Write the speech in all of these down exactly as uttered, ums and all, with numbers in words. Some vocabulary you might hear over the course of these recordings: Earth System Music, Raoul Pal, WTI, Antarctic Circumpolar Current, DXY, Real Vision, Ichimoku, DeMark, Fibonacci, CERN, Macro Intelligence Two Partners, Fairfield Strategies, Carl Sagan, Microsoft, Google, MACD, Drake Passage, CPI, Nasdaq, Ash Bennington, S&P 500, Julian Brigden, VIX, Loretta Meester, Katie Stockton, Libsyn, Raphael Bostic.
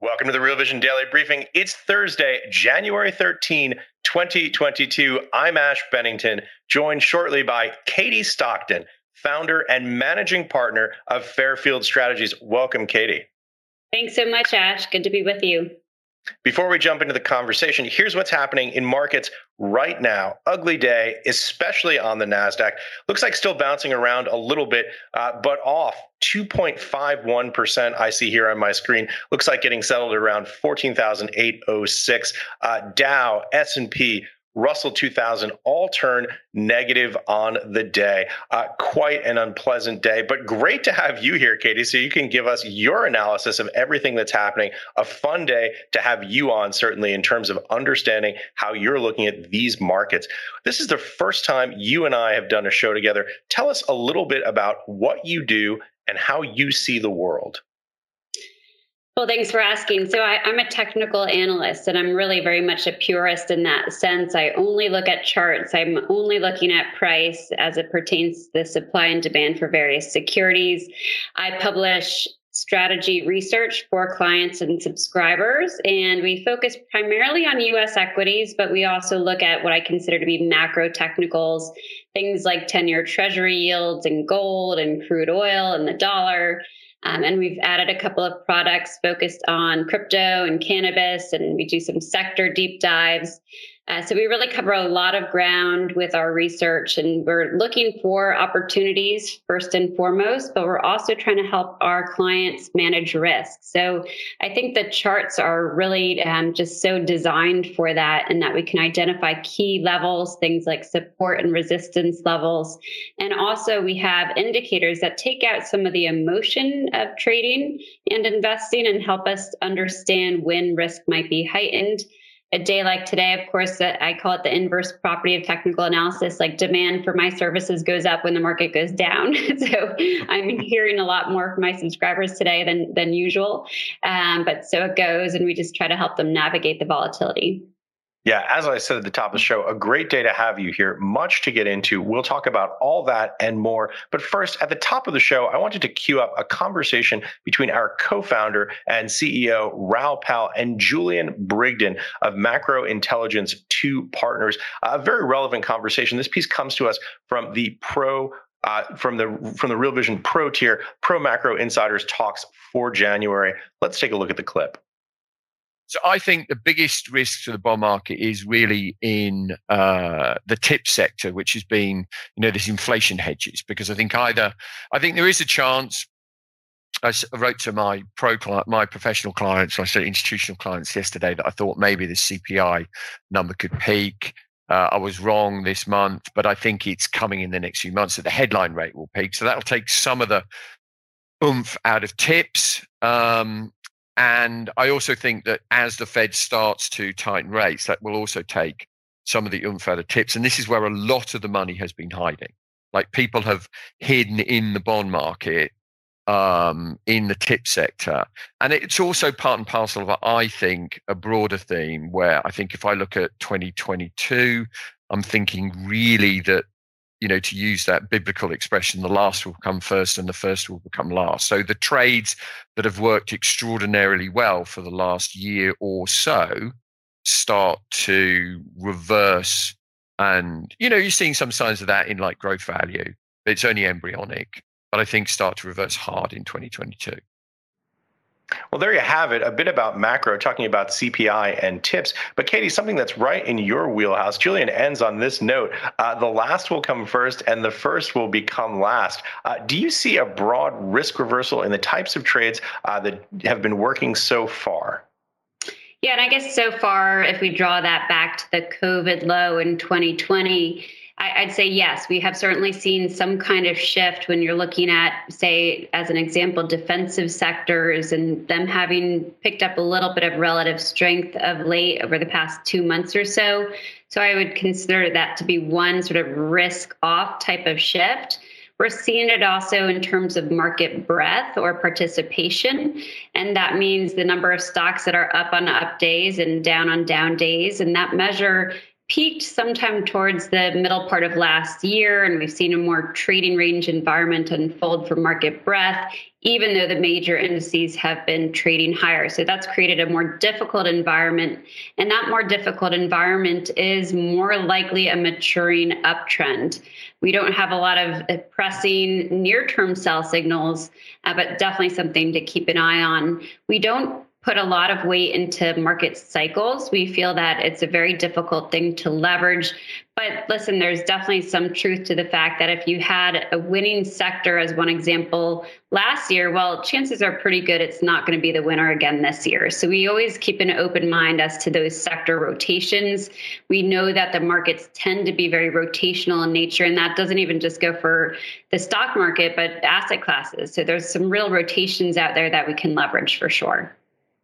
Welcome to the Real Vision Daily Briefing. It's Thursday, January thirteenth, twenty twenty-two. I'm Ash Bennington, joined shortly by Katie Stockton, founder and managing partner of Fairfield Strategies. Welcome, Katie. Thanks so much, Ash. Good to be with you. Before we jump into the conversation, here's what's happening in markets right now. Ugly day, especially on the Nasdaq. Looks like still bouncing around a little bit, uh, but off two point five one percent I see here on my screen. Looks like getting settled around fourteen thousand eight hundred six. Uh, Dow, S and P, Russell two thousand all turn negative on the day. Uh, quite an unpleasant day, but great to have you here, Katie, so you can give us your analysis of everything that's happening. A fun day to have you on, certainly, in terms of understanding how you're looking at these markets. This is the first time you and I have done a show together. Tell us a little bit about what you do and how you see the world. Well, thanks for asking. So I, I'm a technical analyst, and I'm really very much a purist in that sense. I only look at charts. I'm only looking at price as it pertains to the supply and demand for various securities. I publish strategy research for clients and subscribers, and we focus primarily on U S equities, but we also look at what I consider to be macro technicals, things like ten-year treasury yields and gold and crude oil and the dollar. Um, and we've added a couple of products focused on crypto and cannabis, and we do some sector deep dives. Uh, so we really cover a lot of ground with our research, and we're looking for opportunities first and foremost, but we're also trying to help our clients manage risk. So I think the charts are really um, just so designed for that, and that we can identify key levels, things like support and resistance levels. And also we have indicators that take out some of the emotion of trading and investing and help us understand when risk might be heightened. A day like today, of course, that I call it the inverse property of technical analysis, like demand for my services goes up when the market goes down. So I'm hearing a lot more from my subscribers today than than usual. Um, but so it goes, and we just try to help them navigate the volatility. Yeah, as I said at the top of the show, a great day to have you here. Much to get into. We'll talk about all that and more. But first, at the top of the show, I wanted to queue up a conversation between our co-founder and C E O, Raoul Pal, and Julian Brigden of Macro Intelligence Two Partners. A very relevant conversation. This piece comes to us from the Pro Uh, from the from the Real Vision Pro tier, Pro Macro Insiders Talks for January. Let's take a look at the clip. So I think the biggest risk to the bond market is really in uh, the tip sector, which has been, you know, this inflation hedges, because I think either, I think there is a chance. I wrote to my pro my professional clients, I said institutional clients yesterday, that I thought maybe the C P I number could peak. Uh, I was wrong this month, but I think it's coming in the next few months that the headline rate will peak. So that'll take some of the oomph out of tips. Um, And I also think that as the Fed starts to tighten rates, that will also take some of the oomph out of tips. And this is where a lot of the money has been hiding. Like, people have hidden in the bond market, um, in the tip sector. And it's also part and parcel of, I think, a broader theme where I think if I look at twenty twenty-two, I'm thinking really that, you know, to use that biblical expression, the last will come first and the first will become last. So the trades that have worked extraordinarily well for the last year or so start to reverse. And, you know, you're seeing some signs of that in like growth value. It's only embryonic, but I think start to reverse hard in twenty twenty-two. Well, there you have it, a bit about macro, talking about C P I and tips. But Katie, something that's right in your wheelhouse. Julian ends on this note, uh, the last will come first and the first will become last. Uh, do you see a broad risk reversal in the types of trades uh, that have been working so far? Yeah, and I guess so far, if we draw that back to the COVID low in twenty twenty, I, I'd say yes, we have certainly seen some kind of shift when you're looking at, say, as an example, defensive sectors and them having picked up a little bit of relative strength of late over the past two months or so. So I would consider that to be one sort of risk off type of shift. We're seeing it also in terms of market breadth or participation. And that means the number of stocks that are up on up days and down on down days. And that measure peaked sometime towards the middle part of last year. And we've seen a more trading range environment unfold for market breadth, even though the major indices have been trading higher. So that's created a more difficult environment. And that more difficult environment is more likely a maturing uptrend. We don't have a lot of pressing near-term sell signals, uh, but definitely something to keep an eye on. We don't put a lot of weight into market cycles. We feel that it's a very difficult thing to leverage. But listen, there's definitely some truth to the fact that if you had a winning sector, as one example, last year, well, chances are pretty good it's not going to be the winner again this year. So we always keep an open mind as to those sector rotations. We know that the markets tend to be very rotational in nature, and that doesn't even just go for the stock market, but asset classes. So there's some real rotations out there that we can leverage for sure.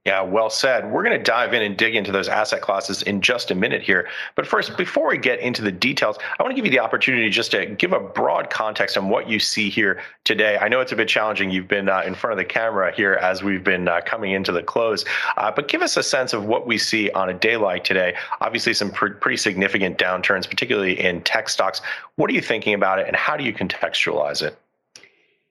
Yeah, well said. We're going to dive in and dig into those asset classes in just a minute here. But first, before we get into the details, I want to give you the opportunity just to give a broad context on what you see here today. I know it's a bit challenging. You've been uh, in front of the camera here as we've been uh, coming into the close. Uh, but give us a sense of what we see on a day like today. Obviously, some pr- pretty significant downturns, particularly in tech stocks. What are you thinking about it, and how do you contextualize it?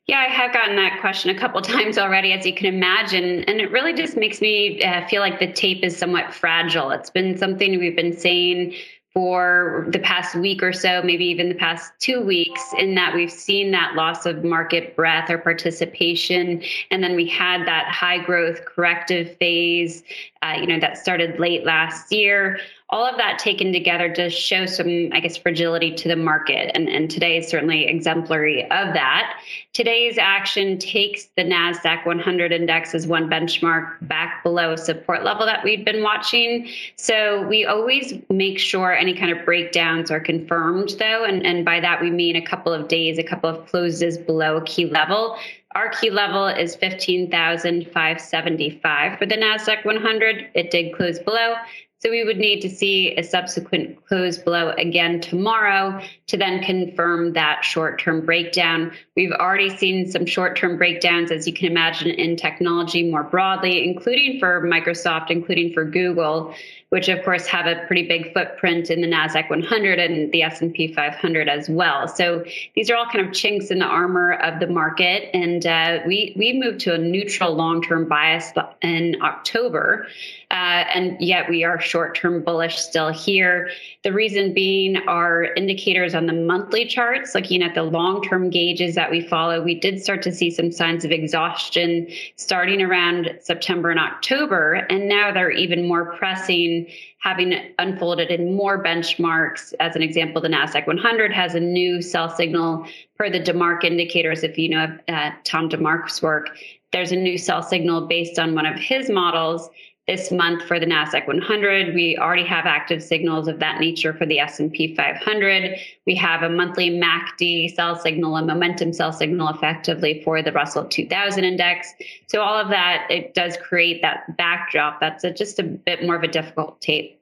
Yeah, I have gotten that question a couple of times already, as you can imagine, and it really just makes me uh, feel like the tape is somewhat fragile. It's been something we've been saying for the past week or so, maybe even the past two weeks, in that we've seen that loss of market breadth or participation, and then we had that high growth corrective phase, uh, you know, that started late last year. All of that taken together does show some, I guess, fragility to the market. And, and today is certainly exemplary of that. Today's action takes the Nasdaq one hundred index as one benchmark back below a support level that we've been watching. So we always make sure any kind of breakdowns are confirmed, though. And, and by that, we mean a couple of days, a couple of closes below a key level. Our key level is fifteen thousand five hundred seventy-five for the Nasdaq one hundred. It did close below. So we would need to see a subsequent close below again tomorrow to then confirm that short-term breakdown. We've already seen some short-term breakdowns, as you can imagine, in technology more broadly, including for Microsoft, including for Google, which of course have a pretty big footprint in the Nasdaq one hundred and the S and P five hundred as well. So these are all kind of chinks in the armor of the market. And uh, we, we moved to a neutral long-term bias in October, uh, and yet we are short-term bullish still here. The reason being our indicators on the monthly charts, looking at the long-term gauges that we follow, we did start to see some signs of exhaustion starting around September and October, and now they're even more pressing, having unfolded in more benchmarks. As an example, the Nasdaq one hundred has a new sell signal per the DeMark indicators. If you know of uh, Tom DeMark's work, there's a new sell signal based on one of his models. This month for the Nasdaq one hundred, we already have active signals of that nature for the S and P five hundred. We have a monthly M A C D sell signal, a momentum sell signal effectively for the Russell two thousand index. So all of that, it does create that backdrop that's a, just a bit more of a difficult tape.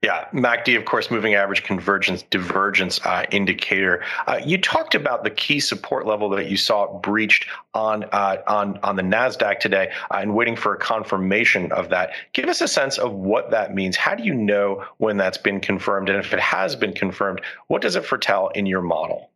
Yeah, M A C D, of course, moving average convergence divergence uh, indicator. Uh, you talked about the key support level that you saw breached on uh, on on the Nasdaq today, uh, and waiting for a confirmation of that. Give us a sense of what that means. How do you know when that's been confirmed, and if it has been confirmed, what does it foretell in your model?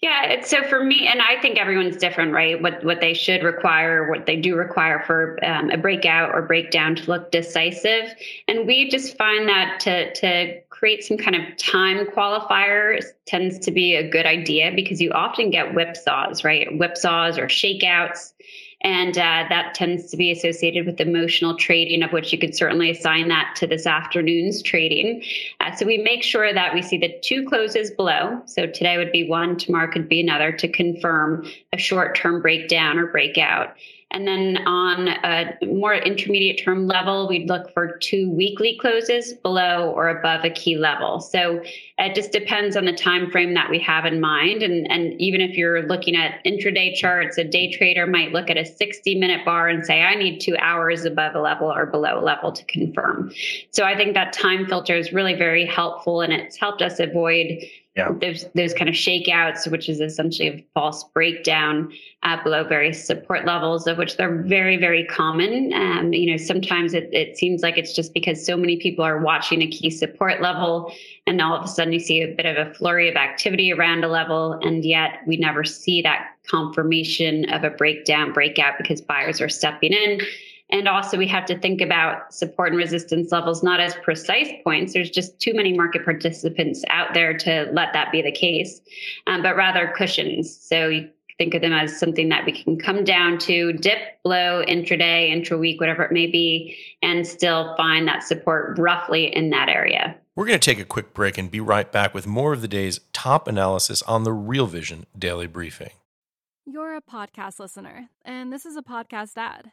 Yeah, it's, so for me, and I think everyone's different, right? What what they should require, what they do require for um, a breakout or breakdown to look decisive. And we just find that to to create some kind of time qualifier tends to be a good idea, because you often get whipsaws, right? Whipsaws or shakeouts. And uh, that tends to be associated with emotional trading, of which you could certainly assign that to this afternoon's trading. Uh, so we make sure that we see the two closes below. So today would be one, tomorrow could be another, to confirm a short-term breakdown or breakout. And then on a more intermediate term level, we'd look for two weekly closes below or above a key level. So it just depends on the time frame that we have in mind. And, and even if you're looking at intraday charts, a day trader might look at a sixty minute bar and say, I need two hours above a level or below a level to confirm. So I think that time filter is really very helpful, and it's helped us avoid Yeah. Those, those kind of shakeouts, which is essentially a false breakdown uh, below various support levels, of which they're very, very common. Um, you know, sometimes it, it seems like it's just because so many people are watching a key support level, and all of a sudden you see a bit of a flurry of activity around a level, and yet we never see that confirmation of a breakdown, breakout, because buyers are stepping in. And also, we have to think about support and resistance levels not as precise points. There's just too many market participants out there to let that be the case, um, but rather cushions. So you think of them as something that we can come down to, dip low, intraday, intraweek, whatever it may be, and still find that support roughly in that area. We're going to take a quick break and be right back with more of the day's top analysis on the Real Vision Daily Briefing. You're a podcast listener, and this is a podcast ad.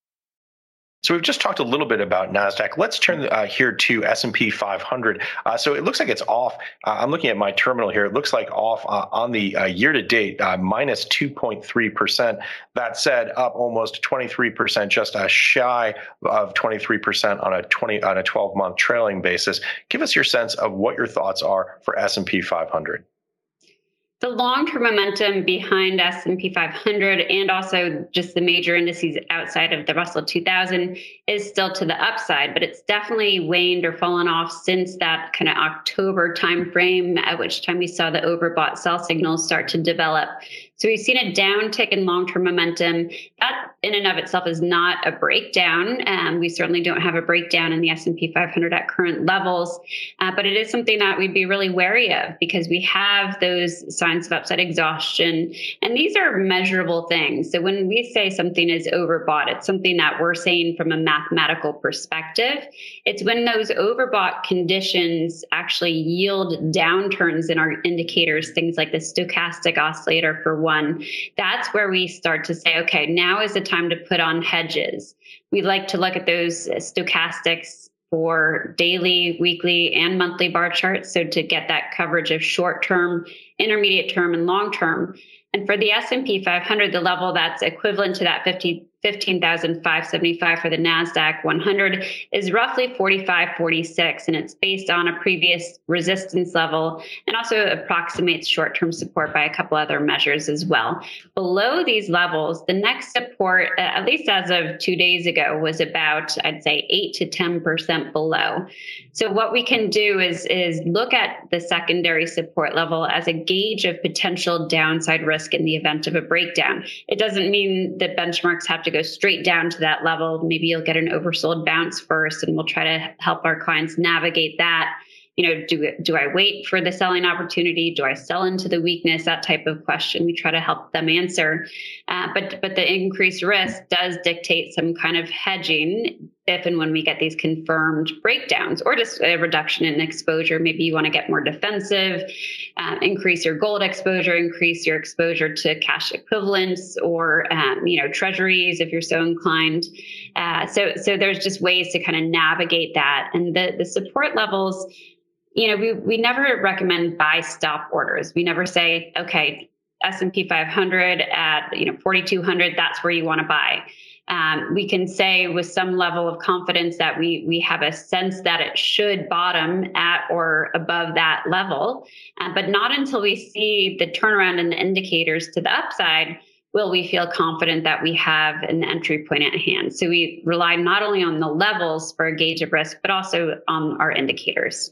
So we've just talked a little bit about Nasdaq. Let's turn uh, here to S and P five hundred. Uh, so it looks like it's off. Uh, I'm looking at my terminal here. It looks like off uh, on the uh, year-to-date, uh, minus two point three percent. That said, up almost twenty-three percent, just uh, shy of twenty-three percent on a twenty on a twelve-month trailing basis. Give us your sense of what your thoughts are for S and P five hundred. The long-term momentum behind S and P five hundred, and also just the major indices outside of the Russell two thousand, is still to the upside, but it's definitely waned or fallen off since that kind of October timeframe, at which time we saw the overbought sell signals start to develop. So we've seen a downtick in long-term momentum. That in and of itself is not a breakdown. Um, we certainly don't have a breakdown in the S and P five hundred at current levels, uh, but it is something that we'd be really wary of, because we have those signs of upside exhaustion, and these are measurable things. So when we say something is overbought, it's something that we're saying from a mathematical perspective. It's when those overbought conditions actually yield downturns in our indicators, things like the stochastic oscillator for one. That's where we start to say, okay, now is the time to put on hedges. We like to look at those stochastics for daily, weekly, and monthly bar charts, so to get that coverage of short-term, intermediate-term, and long-term. And for the S and P five hundred, the level that's equivalent to that fifteen thousand five hundred seventy-five for the NASDAQ one hundred is roughly forty-five forty-six, and it's based on a previous resistance level, and also approximates short-term support by a couple other measures as well. Below these levels, the next support, at least as of two days ago, was about, I'd say, eight to ten percent below. So what we can do is, is look at the secondary support level as a gauge of potential downside risk in the event of a breakdown. It doesn't mean that benchmarks have to go straight down to that level. Maybe you'll get an oversold bounce first, and we'll try to help our clients navigate that. You know, do, do I wait for the selling opportunity? Do I sell into the weakness? That type of question we try to help them answer. Uh, but, but the increased risk does dictate some kind of hedging if and when we get these confirmed breakdowns, or just a reduction in exposure. Maybe you want to get more defensive, uh, increase your gold exposure, increase your exposure to cash equivalents, or, um, you know, treasuries if you're so inclined. Uh, so, so there's just ways to kind of navigate that. And the, the support levels, you know, we, we never recommend buy stop orders. We never say, okay, S and P five hundred at, you know, forty-two hundred, that's where you want to buy. Um, we can say with some level of confidence that we we have a sense that it should bottom at or above that level, uh, but not until we see the turnaround in the indicators to the upside will we feel confident that we have an entry point at hand. So we rely not only on the levels for a gauge of risk, but also on our indicators.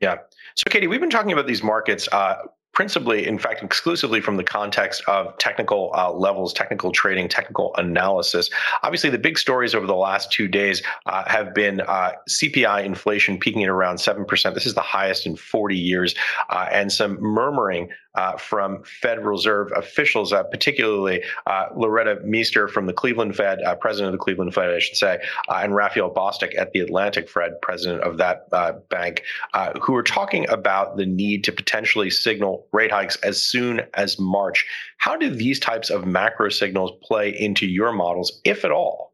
Yeah. So Katie, we've been talking about these markets uh, principally, in fact, exclusively from the context of technical uh, levels, technical trading, technical analysis. Obviously, the big stories over the last two days uh, have been uh, C P I inflation peaking at around seven percent. This is the highest in forty years, uh, and some murmuring uh, from Fed Reserve officials, uh, particularly uh, Loretta Meester from the Cleveland Fed, uh, president of the Cleveland Fed, I should say, uh, and Raphael Bostic at the Atlantic Fed, president of that uh, bank, uh, who are talking about the need to potentially signal rate hikes as soon as March. How do these types of macro signals play into your models, if at all?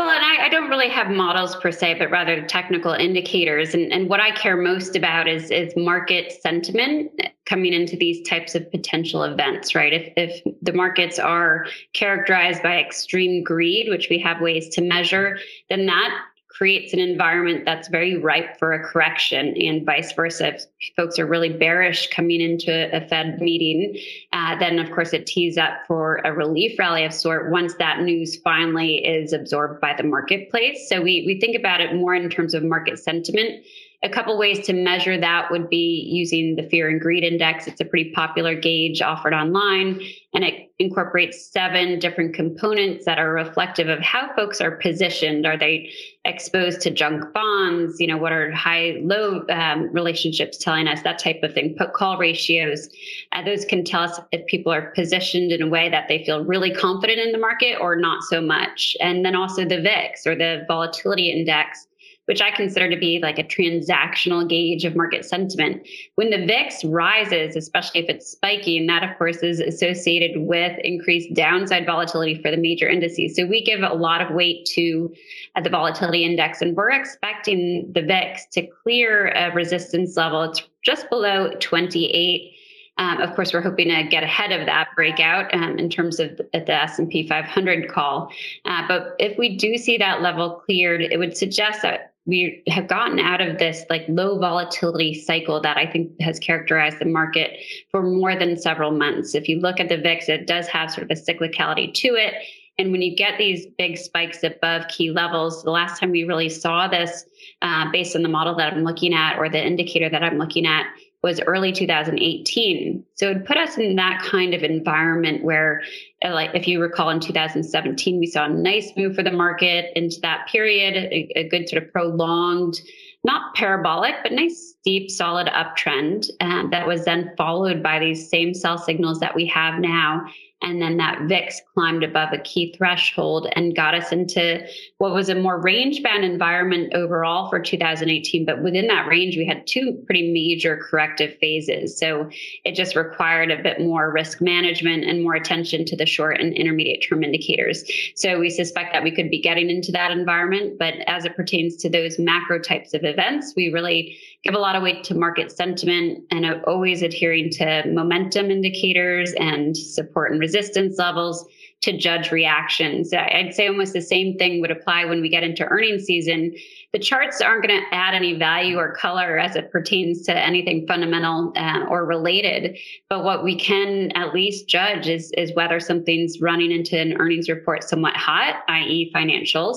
Well, and I, I don't really have models per se, but rather technical indicators. And, and what I care most about is, is market sentiment coming into these types of potential events, right? If, if the markets are characterized by extreme greed, which we have ways to measure, then that creates an environment that's very ripe for a correction, and vice versa. If folks are really bearish coming into a Fed meeting, uh, then of course it tees up for a relief rally of sort once that news finally is absorbed by the marketplace. So we we think about it more in terms of market sentiment. A couple ways to measure that would be using the Fear and Greed Index. It's a pretty popular gauge offered online, and it incorporates seven different components that are reflective of how folks are positioned. Are they exposed to junk bonds? You know, what are high-low um, relationships telling us? That type of thing. Put-call ratios. Uh, those can tell us if people are positioned in a way that they feel really confident in the market or not so much. And then also the V I X, or the Volatility Index, which I consider to be like a transactional gauge of market sentiment. When the V I X rises, especially if it's spiking, that of course is associated with increased downside volatility for the major indices. So we give a lot of weight to uh, the volatility index, and we're expecting the V I X to clear a resistance level. It's just below twenty-eight. Um, of course, we're hoping to get ahead of that breakout um, in terms of the, the S and P five hundred call. Uh, but if we do see that level cleared, it would suggest that we have gotten out of this like low volatility cycle that I think has characterized the market for more than several months. If you look at the V I X, it does have sort of a cyclicality to it. And when you get these big spikes above key levels, the last time we really saw this uh, based on the model that I'm looking at, or the indicator that I'm looking at, was early two thousand eighteen. So it put us in that kind of environment where, like, if you recall, in two thousand seventeen, we saw a nice move for the market into that period, a, a good sort of prolonged, not parabolic, but nice, steep, solid uptrend uh, that was then followed by these same sell signals that we have now. And then that V I X climbed above a key threshold and got us into what was a more range-bound environment overall for two thousand eighteen. But within that range, we had two pretty major corrective phases. So it just required a bit more risk management and more attention to the short and intermediate-term indicators. So we suspect that we could be getting into that environment. But as it pertains to those macro types of events, we really give a lot of weight to market sentiment and always adhering to momentum indicators and support and resistance levels to judge reactions. I'd say almost the same thing would apply when we get into earnings season. The charts aren't going to add any value or color as it pertains to anything fundamental uh, or related. But what we can at least judge is, is whether something's running into an earnings report somewhat hot, that is financials,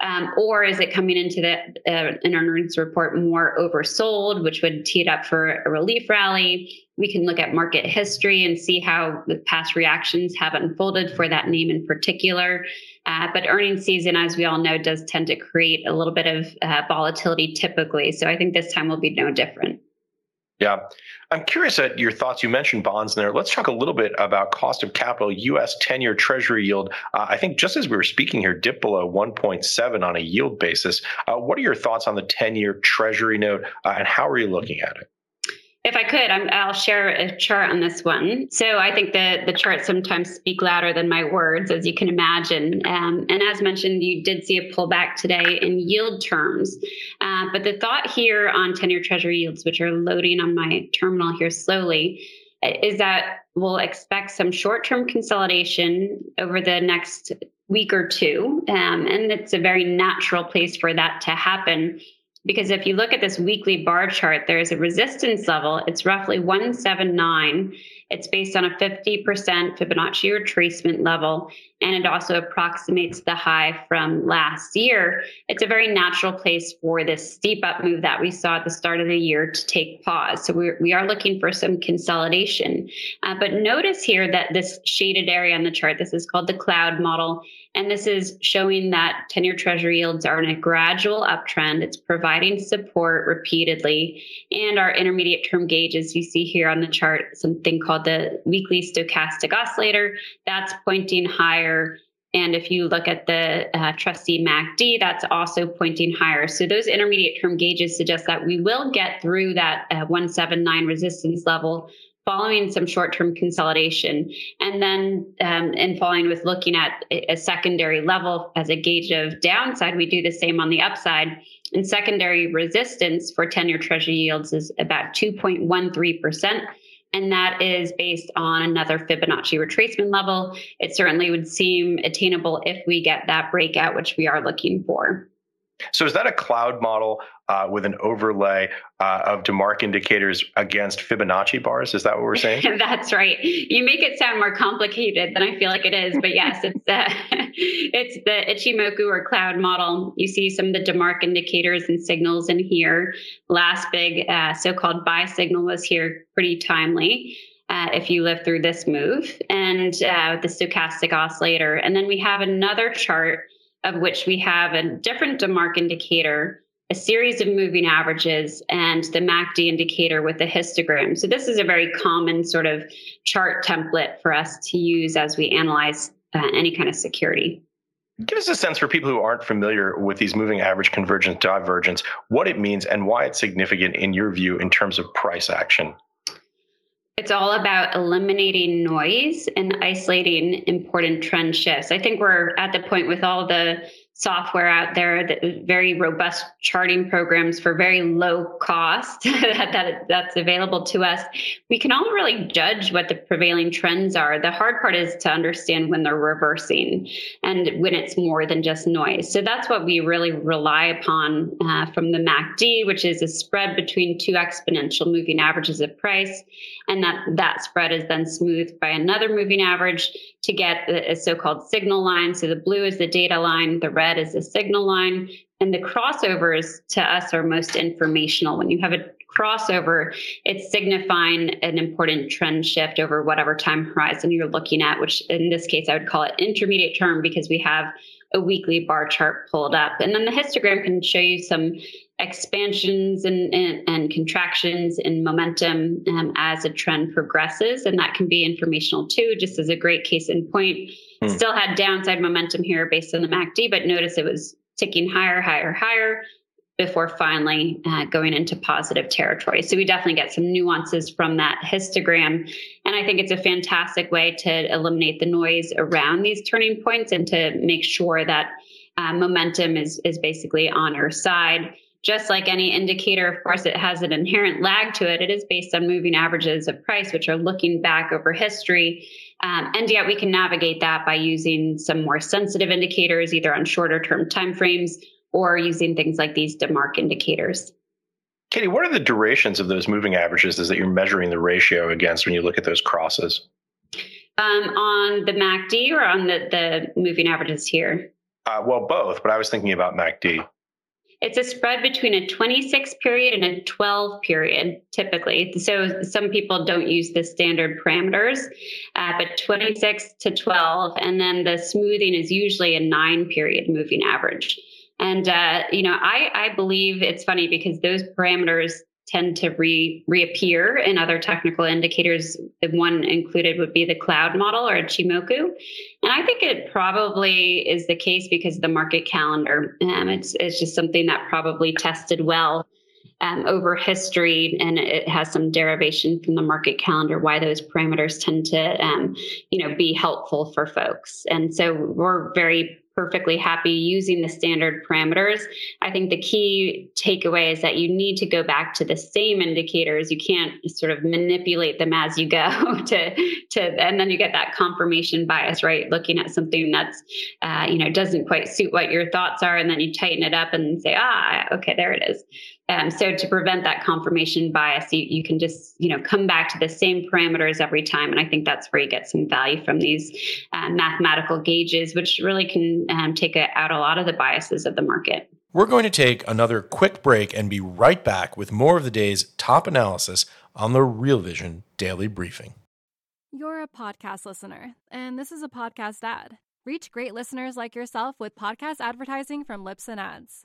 um, or is it coming into the, uh, an earnings report more oversold, which would tee it up for a relief rally. We can look at market history and see how the past reactions have unfolded for that name in particular. Uh, but earnings season, as we all know, does tend to create a little bit of uh, volatility typically. So I think this time will be no different. Yeah. I'm curious at your thoughts. You mentioned bonds in there. Let's talk a little bit about cost of capital. U S ten-year Treasury yield, uh, I think just as we were speaking here, dipped below one point seven on a yield basis. Uh, what are your thoughts on the ten-year Treasury note, uh, and how are you looking at it? If I could, I'm, I'll share a chart on this one. So I think the, the charts sometimes speak louder than my words, as you can imagine. Um, and as mentioned, you did see a pullback today in yield terms. Uh, but the thought here on ten-year Treasury yields, which are loading on my terminal here slowly, is that we'll expect some short-term consolidation over the next week or two. Um, and it's a very natural place for that to happen. Because if you look at this weekly bar chart, there is a resistance level. It's roughly one seventy-nine. It's based on a fifty percent Fibonacci retracement level, and it also approximates the high from last year. It's a very natural place for this steep up move that we saw at the start of the year to take pause. So we're, we are looking for some consolidation. Uh, but notice here that this shaded area on the chart, this is called the cloud model. And this is showing that ten-year treasury yields are in a gradual uptrend. It's providing support repeatedly. And our intermediate term gauges, you see here on the chart, something called the weekly stochastic oscillator, that's pointing higher. And if you look at the uh, trusty M A C D, that's also pointing higher. So those intermediate term gauges suggest that we will get through that uh, one seventy-nine resistance level following some short-term consolidation, and then um, and following with looking at a secondary level as a gauge of downside. We do the same on the upside. And secondary resistance for ten-year treasury yields is about two point one three percent. And that is based on another Fibonacci retracement level. It certainly would seem attainable if we get that breakout, which we are looking for. So is that a cloud model uh, with an overlay uh, of DeMark indicators against Fibonacci bars? Is that what we're saying? That's right. You make it sound more complicated than I feel like it is. But yes, it's uh, it's the Ichimoku or cloud model. You see some of the DeMark indicators and signals in here. Last big uh, so-called buy signal was here, pretty timely. Uh, if you live through this move, and uh, the stochastic oscillator. And then we have another chart of which we have a different DeMark indicator, a series of moving averages, and the M A C D indicator with the histogram. So this is a very common sort of chart template for us to use as we analyze uh, any kind of security. Give us a sense for people who aren't familiar with these moving average convergence divergence, what it means and why it's significant in your view in terms of price action. It's all about eliminating noise and isolating important trend shifts. I think we're at the point with all the software out there, the very robust charting programs for very low cost that, that that's available to us. We can all really judge what the prevailing trends are. The hard part is to understand when they're reversing and when it's more than just noise. So that's what we really rely upon uh, from the M A C D, which is a spread between two exponential moving averages of price. And that, that spread is then smoothed by another moving average to get a so-called signal line. So the blue is the data line, the red is the signal line, and the crossovers to us are most informational. When you have a crossover, it's signifying an important trend shift over whatever time horizon you're looking at, which in this case, I would call it intermediate term because we have a weekly bar chart pulled up. And then the histogram can show you some expansions and, and, and contractions in momentum um, as a trend progresses. And that can be informational too, just as a great case in point. Mm. Still had downside momentum here based on the M A C D, but notice it was ticking higher, higher, higher before finally uh, going into positive territory. So we definitely get some nuances from that histogram. And I think it's a fantastic way to eliminate the noise around these turning points and to make sure that uh, momentum is, is basically on our side. Just like any indicator, of course, it has an inherent lag to it. It is based on moving averages of price, which are looking back over history. Um, and yet we can navigate that by using some more sensitive indicators, either on shorter term timeframes or using things like these DeMark indicators. Katie, what are the durations of those moving averages is that you're measuring the ratio against when you look at those crosses? Um, on the M A C D or on the, the moving averages here? Uh, well, both, but I was thinking about M A C D. It's a spread between a twenty-six period and a twelve period, typically. So some people don't use the standard parameters, uh, but twenty-six to twelve. And then the smoothing is usually a nine period moving average. And, uh, you know, I, I believe it's funny because those parameters tend to re, reappear in other technical indicators. The one included would be the cloud model or Ichimoku. And I think it probably is the case because of the market calendar. Um, it's, it's just something that probably tested well um, over history, and it has some derivation from the market calendar, why those parameters tend to, um, you know, be helpful for folks. And so we're very perfectly happy using the standard parameters. I think the key takeaway is that you need to go back to the same indicators. You can't sort of manipulate them as you go to, to, and then you get that confirmation bias, right? Looking at something that's, uh, you know, doesn't quite suit what your thoughts are. And then you tighten it up and say, ah, okay, there it is. Um, so to prevent that confirmation bias, you, you can just, you know, come back to the same parameters every time. And I think that's where you get some value from these uh, mathematical gauges, which really can um, take a, out a lot of the biases of the market. We're going to take another quick break and be right back with more of the day's top analysis on the Real Vision Daily Briefing. You're a podcast listener, and this is a podcast ad. Reach great listeners like yourself with podcast advertising from Lips and Ads.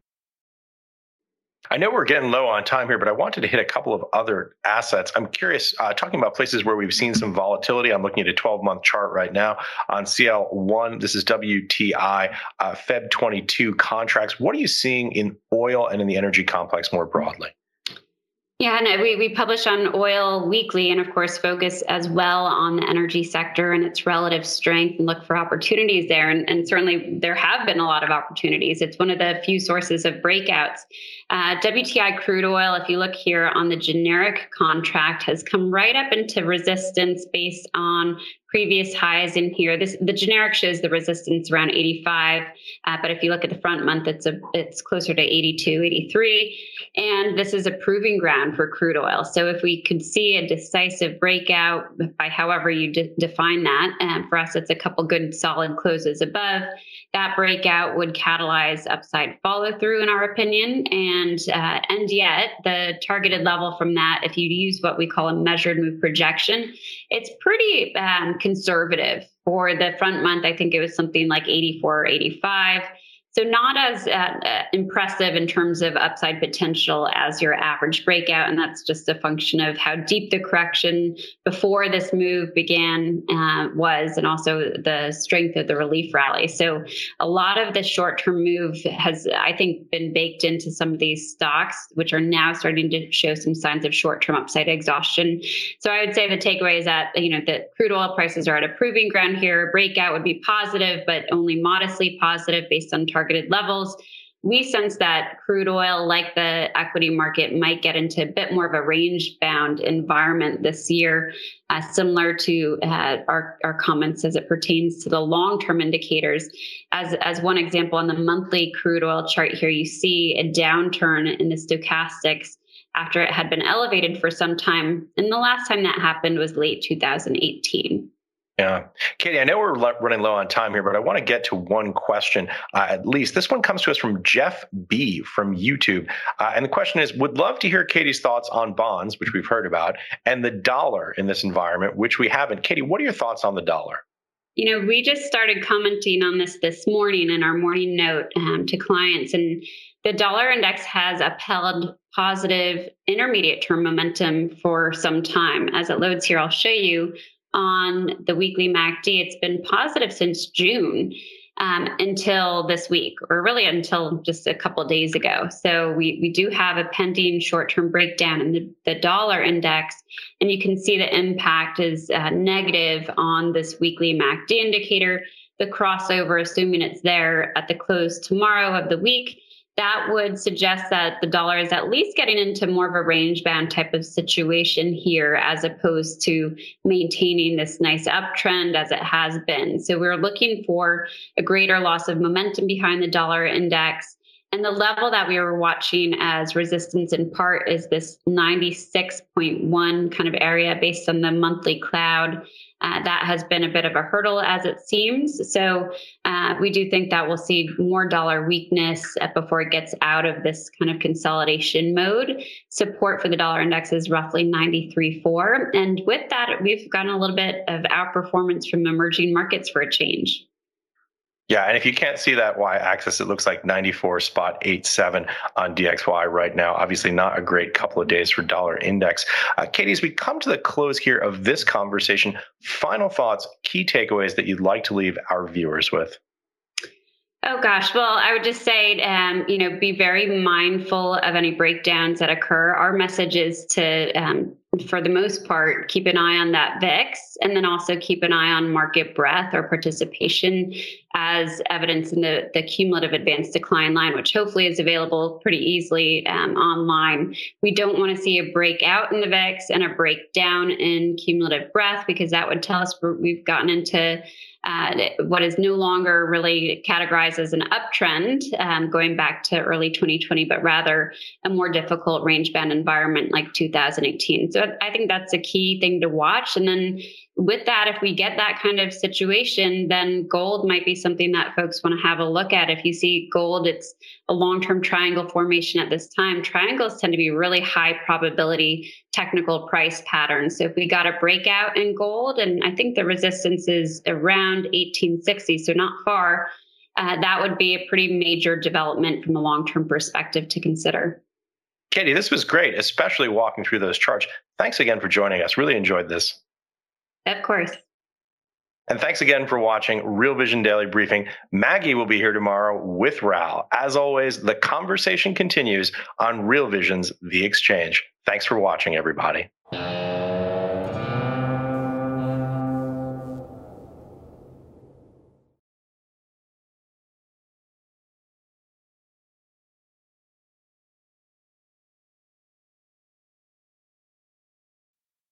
I know we're getting low on time here, but I wanted to hit a couple of other assets. I'm curious, uh, talking about places where we've seen some volatility. I'm looking at a twelve-month chart right now on C L one. This is W T I, uh, February twenty-second contracts. What are you seeing in oil and in the energy complex more broadly? Yeah, and no, we, we publish on oil weekly and, of course, focus as well on the energy sector and its relative strength and look for opportunities there. And, and certainly there have been a lot of opportunities. It's one of the few sources of breakouts. Uh, W T I crude oil, if you look here on the generic contract, has come right up into resistance based on previous highs in here. This, the generic shows the resistance around eighty-five, uh, but if you look at the front month, it's a, it's closer to eighty-two, eighty-three, and this is a proving ground for crude oil. So if we could see a decisive breakout by however you de- define that, and um, for us, it's a couple good solid closes above. That breakout would catalyze upside follow through, in our opinion, and uh, and yet the targeted level from that, if you use what we call a measured move projection, it's pretty um, conservative for the front month. I think it was something like eighty-four or eighty-five. So not as uh, impressive in terms of upside potential as your average breakout. And that's just a function of how deep the correction before this move began uh, was, and also the strength of the relief rally. So a lot of the short-term move has, I think, been baked into some of these stocks, which are now starting to show some signs of short-term upside exhaustion. So I would say the takeaway is that, you know, the crude oil prices are at a proving ground here. Breakout would be positive, but only modestly positive based on target. Targeted levels. We sense that crude oil, like the equity market, might get into a bit more of a range-bound environment this year, uh, similar to uh, our, our comments as it pertains to the long-term indicators. As, as one example, on the monthly crude oil chart here, you see a downturn in the stochastics after it had been elevated for some time. And the last time that happened was late two thousand eighteen. Yeah. Katie, I know we're running low on time here, but I want to get to one question, uh, at least. This one comes to us from Jeff B. from YouTube. Uh, and the question is, would love to hear Katie's thoughts on bonds, which we've heard about, and the dollar in this environment, which we haven't. Katie, what are your thoughts on the dollar? You know, we just started commenting on this this morning in our morning note um, to clients, and the dollar index has upheld positive intermediate term momentum for some time. As it loads here, I'll show you. On the weekly M A C D, it's been positive since June um, until this week, or really until just a couple of days ago. So we, we do have a pending short-term breakdown in the, the dollar index, and you can see the impact is uh, negative on this weekly M A C D indicator. The crossover, assuming it's there at the close tomorrow of the week, that would suggest that the dollar is at least getting into more of a range-bound type of situation here, as opposed to maintaining this nice uptrend as it has been. So we're looking for a greater loss of momentum behind the dollar index. And the level that we were watching as resistance in part is this ninety-six point one kind of area based on the monthly cloud. Uh, that has been a bit of a hurdle as it seems. So uh, we do think that we'll see more dollar weakness before it gets out of this kind of consolidation mode. Support for the dollar index is roughly ninety-three point four. And with that, we've gotten a little bit of outperformance from emerging markets for a change. Yeah, and if you can't see that y-axis, it looks like ninety-four point eight seven on D X Y right now. Obviously not a great couple of days for dollar index. Uh, Katie, as we come to the close here of this conversation, final thoughts, key takeaways that you'd like to leave our viewers with? Oh, gosh. Well, I would just say, um, you know, be very mindful of any breakdowns that occur. Our message is to, um, for the most part, keep an eye on that V I X, and then also keep an eye on market breadth or participation. as evidence in the, the cumulative advanced decline line, which hopefully is available pretty easily um, online. We don't want to see a breakout in the V I X and a breakdown in cumulative breadth, because that would tell us we've gotten into uh, what is no longer really categorized as an uptrend um, going back to early twenty twenty, but rather a more difficult range bound environment like two thousand eighteen. So I think that's a key thing to watch. And then with that, if we get that kind of situation, then gold might be something that folks want to have a look at. If you see gold, it's a long-term triangle formation at this time. Triangles tend to be really high probability technical price patterns. So if we got a breakout in gold, and I think the resistance is around eighteen sixty, so not far, uh, that would be a pretty major development from a long-term perspective to consider. Katie, this was great, especially walking through those charts. Thanks again for joining us. Really enjoyed this. Of course. And thanks again for watching Real Vision Daily Briefing. Maggie will be here tomorrow with Raoul. As always, the conversation continues on Real Vision's The Exchange. Thanks for watching, everybody.